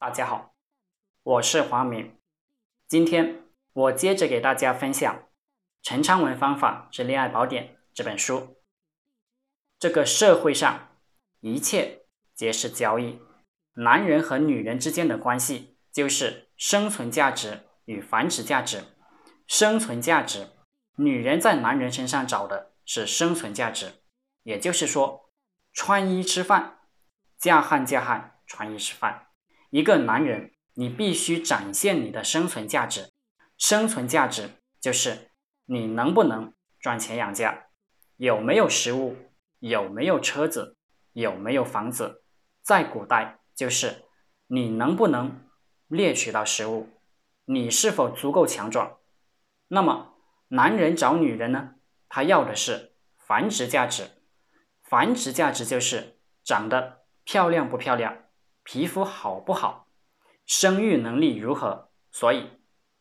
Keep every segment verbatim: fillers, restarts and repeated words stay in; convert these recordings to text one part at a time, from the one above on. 大家好，我是黄明。今天我接着给大家分享《陈昌文方法之恋爱宝典》这本书。这个社会上一切皆是交易，男人和女人之间的关系就是生存价值与繁殖价值。生存价值，女人在男人身上找的是生存价值，也就是说，穿衣吃饭，嫁汉嫁汉，穿衣吃饭。一个男人，你必须展现你的生存价值。生存价值就是你能不能赚钱养家，有没有食物，有没有车子，有没有房子。在古代就是你能不能猎取到食物，你是否足够强壮。那么男人找女人呢，他要的是繁殖价值。繁殖价值就是长得漂亮不漂亮，皮肤好不好，生育能力如何。所以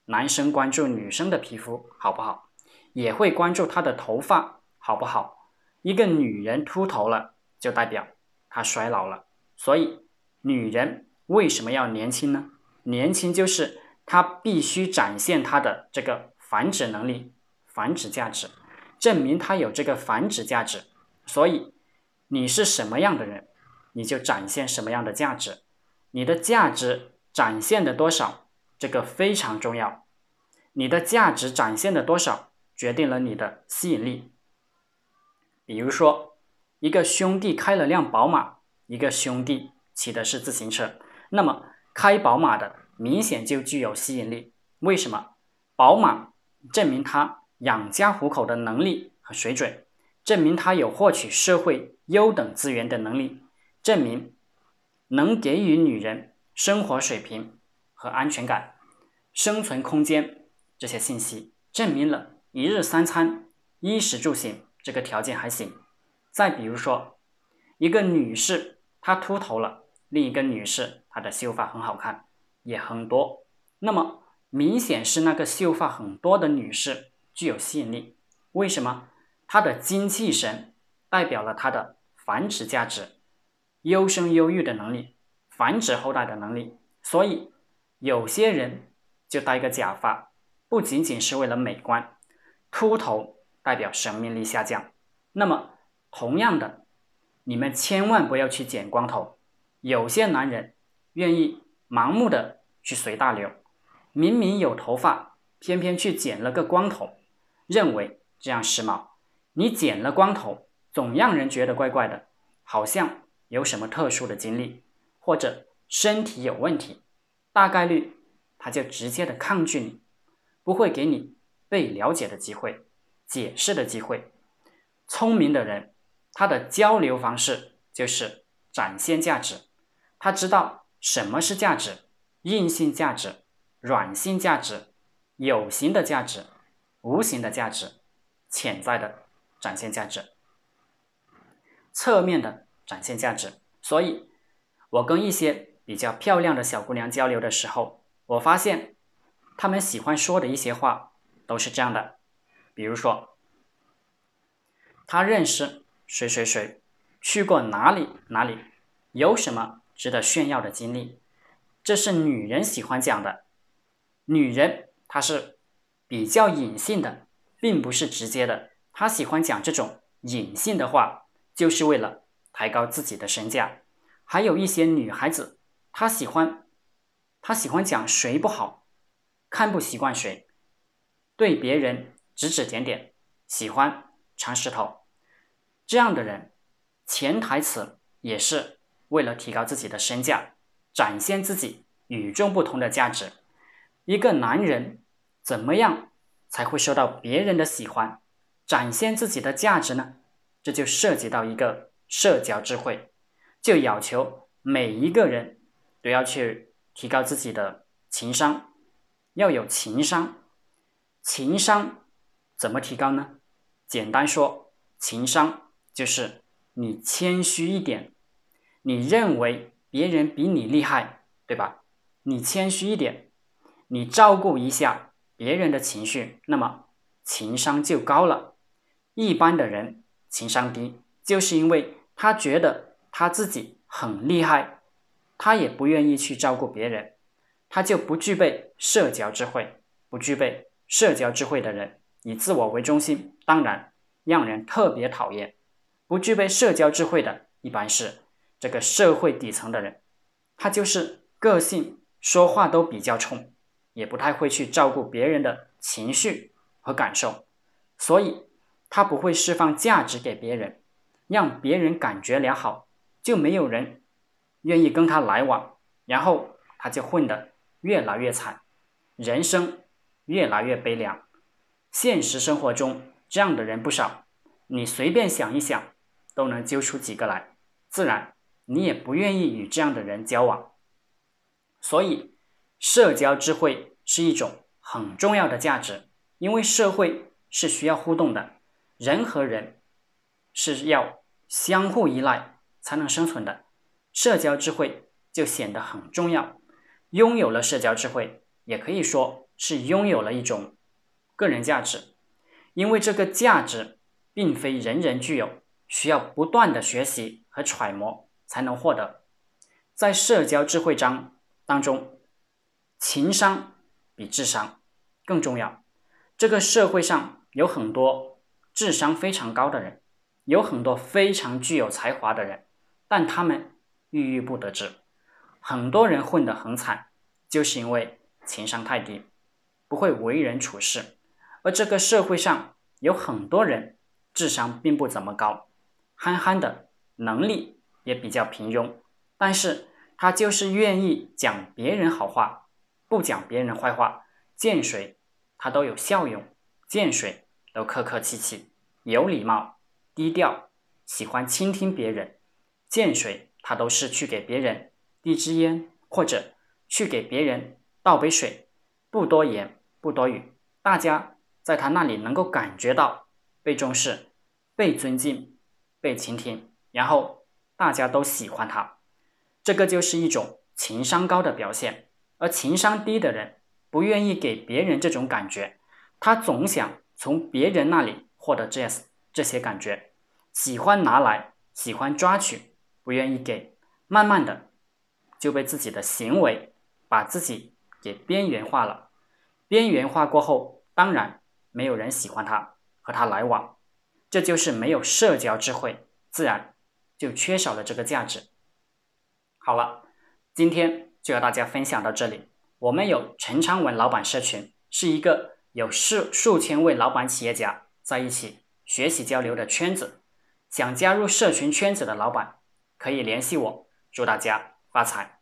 男生关注女生的皮肤好不好，也会关注她的头发好不好。一个女人秃头了，就代表她衰老了。所以女人为什么要年轻呢？年轻就是她必须展现她的这个繁殖能力，繁殖价值，证明她有这个繁殖价值。所以你是什么样的人，你就展现什么样的价值，你的价值展现的多少，这个非常重要。你的价值展现的多少，决定了你的吸引力。比如说，一个兄弟开了辆宝马，一个兄弟骑的是自行车，那么开宝马的明显就具有吸引力。为什么？宝马证明他养家糊口的能力和水准，证明他有获取社会优等资源的能力，证明能给予女人生活水平和安全感、生存空间这些信息，证明了一日三餐、衣食住行这个条件还行。再比如说，一个女士她秃头了，另一个女士她的秀发很好看，也很多，那么明显是那个秀发很多的女士具有吸引力。为什么？她的精气神代表了她的繁殖价值，优生优育的能力，繁殖后代的能力。所以有些人就戴个假发，不仅仅是为了美观。秃头代表生命力下降，那么同样的，你们千万不要去剪光头。有些男人愿意盲目的去随大流，明明有头发，偏偏去剪了个光头，认为这样时髦。你剪了光头，总让人觉得怪怪的，好像有什么特殊的经历，或者身体有问题，大概率他就直接的抗拒你，不会给你被了解的机会、解释的机会。聪明的人，他的交流方式就是展现价值，他知道什么是价值，硬性价值、软性价值、有形的价值、无形的价值、潜在的展现价值、侧面的展现价值。所以我跟一些比较漂亮的小姑娘交流的时候，我发现她们喜欢说的一些话都是这样的。比如说，她认识谁谁谁，去过哪里哪里，有什么值得炫耀的经历。这是女人喜欢讲的。女人她是比较隐性的，并不是直接的，她喜欢讲这种隐性的话，就是为了抬高自己的身价。还有一些女孩子，她喜欢她喜欢讲谁不好，看不习惯谁，对别人指指点点，喜欢铲石头。这样的人潜台词也是为了提高自己的身价，展现自己与众不同的价值。一个男人怎么样才会受到别人的喜欢，展现自己的价值呢？这就涉及到一个社交智慧，就要求每一个人都要去提高自己的情商，要有情商。情商怎么提高呢？简单说，情商就是你谦虚一点，你认为别人比你厉害，对吧？你谦虚一点，你照顾一下别人的情绪，那么情商就高了。一般的人情商低，就是因为他觉得他自己很厉害，他也不愿意去照顾别人，他就不具备社交智慧。不具备社交智慧的人，以自我为中心，当然让人特别讨厌。不具备社交智慧的，一般是这个社会底层的人，他就是个性说话都比较冲，也不太会去照顾别人的情绪和感受，所以他不会释放价值给别人，让别人感觉良好，就没有人愿意跟他来往，然后他就混得越来越惨，人生越来越悲凉。现实生活中这样的人不少，你随便想一想都能揪出几个来，自然你也不愿意与这样的人交往。所以社交智慧是一种很重要的价值，因为社会是需要互动的，人和人是要相互依赖才能生存的，社交智慧就显得很重要。拥有了社交智慧，也可以说是拥有了一种个人价值，因为这个价值并非人人具有，需要不断的学习和揣摩才能获得。在社交智慧章当中，情商比智商更重要。这个社会上有很多智商非常高的人，有很多非常具有才华的人，但他们郁郁不得志，很多人混得很惨，就是因为情商太低，不会为人处事。而这个社会上有很多人智商并不怎么高，憨憨的，能力也比较平庸，但是他就是愿意讲别人好话，不讲别人坏话，见谁他都有效用，见谁都客客气气，有礼貌，低调，喜欢倾听别人，见谁他都是去给别人递支烟，或者去给别人倒杯水，不多言不多语，大家在他那里能够感觉到被重视，被尊敬，被倾听，然后大家都喜欢他，这个就是一种情商高的表现。而情商低的人不愿意给别人这种感觉，他总想从别人那里获得这这些感觉，喜欢拿来，喜欢抓取，不愿意给，慢慢的就被自己的行为把自己给边缘化了。边缘化过后，当然没有人喜欢他，和他来往，这就是没有社交智慧，自然就缺少了这个价值。好了，今天就和大家分享到这里。我们有陈昌文老板社群，是一个有数数千位老板企业家在一起学习交流的圈子，想加入社群圈子的老板可以联系我，祝大家发财。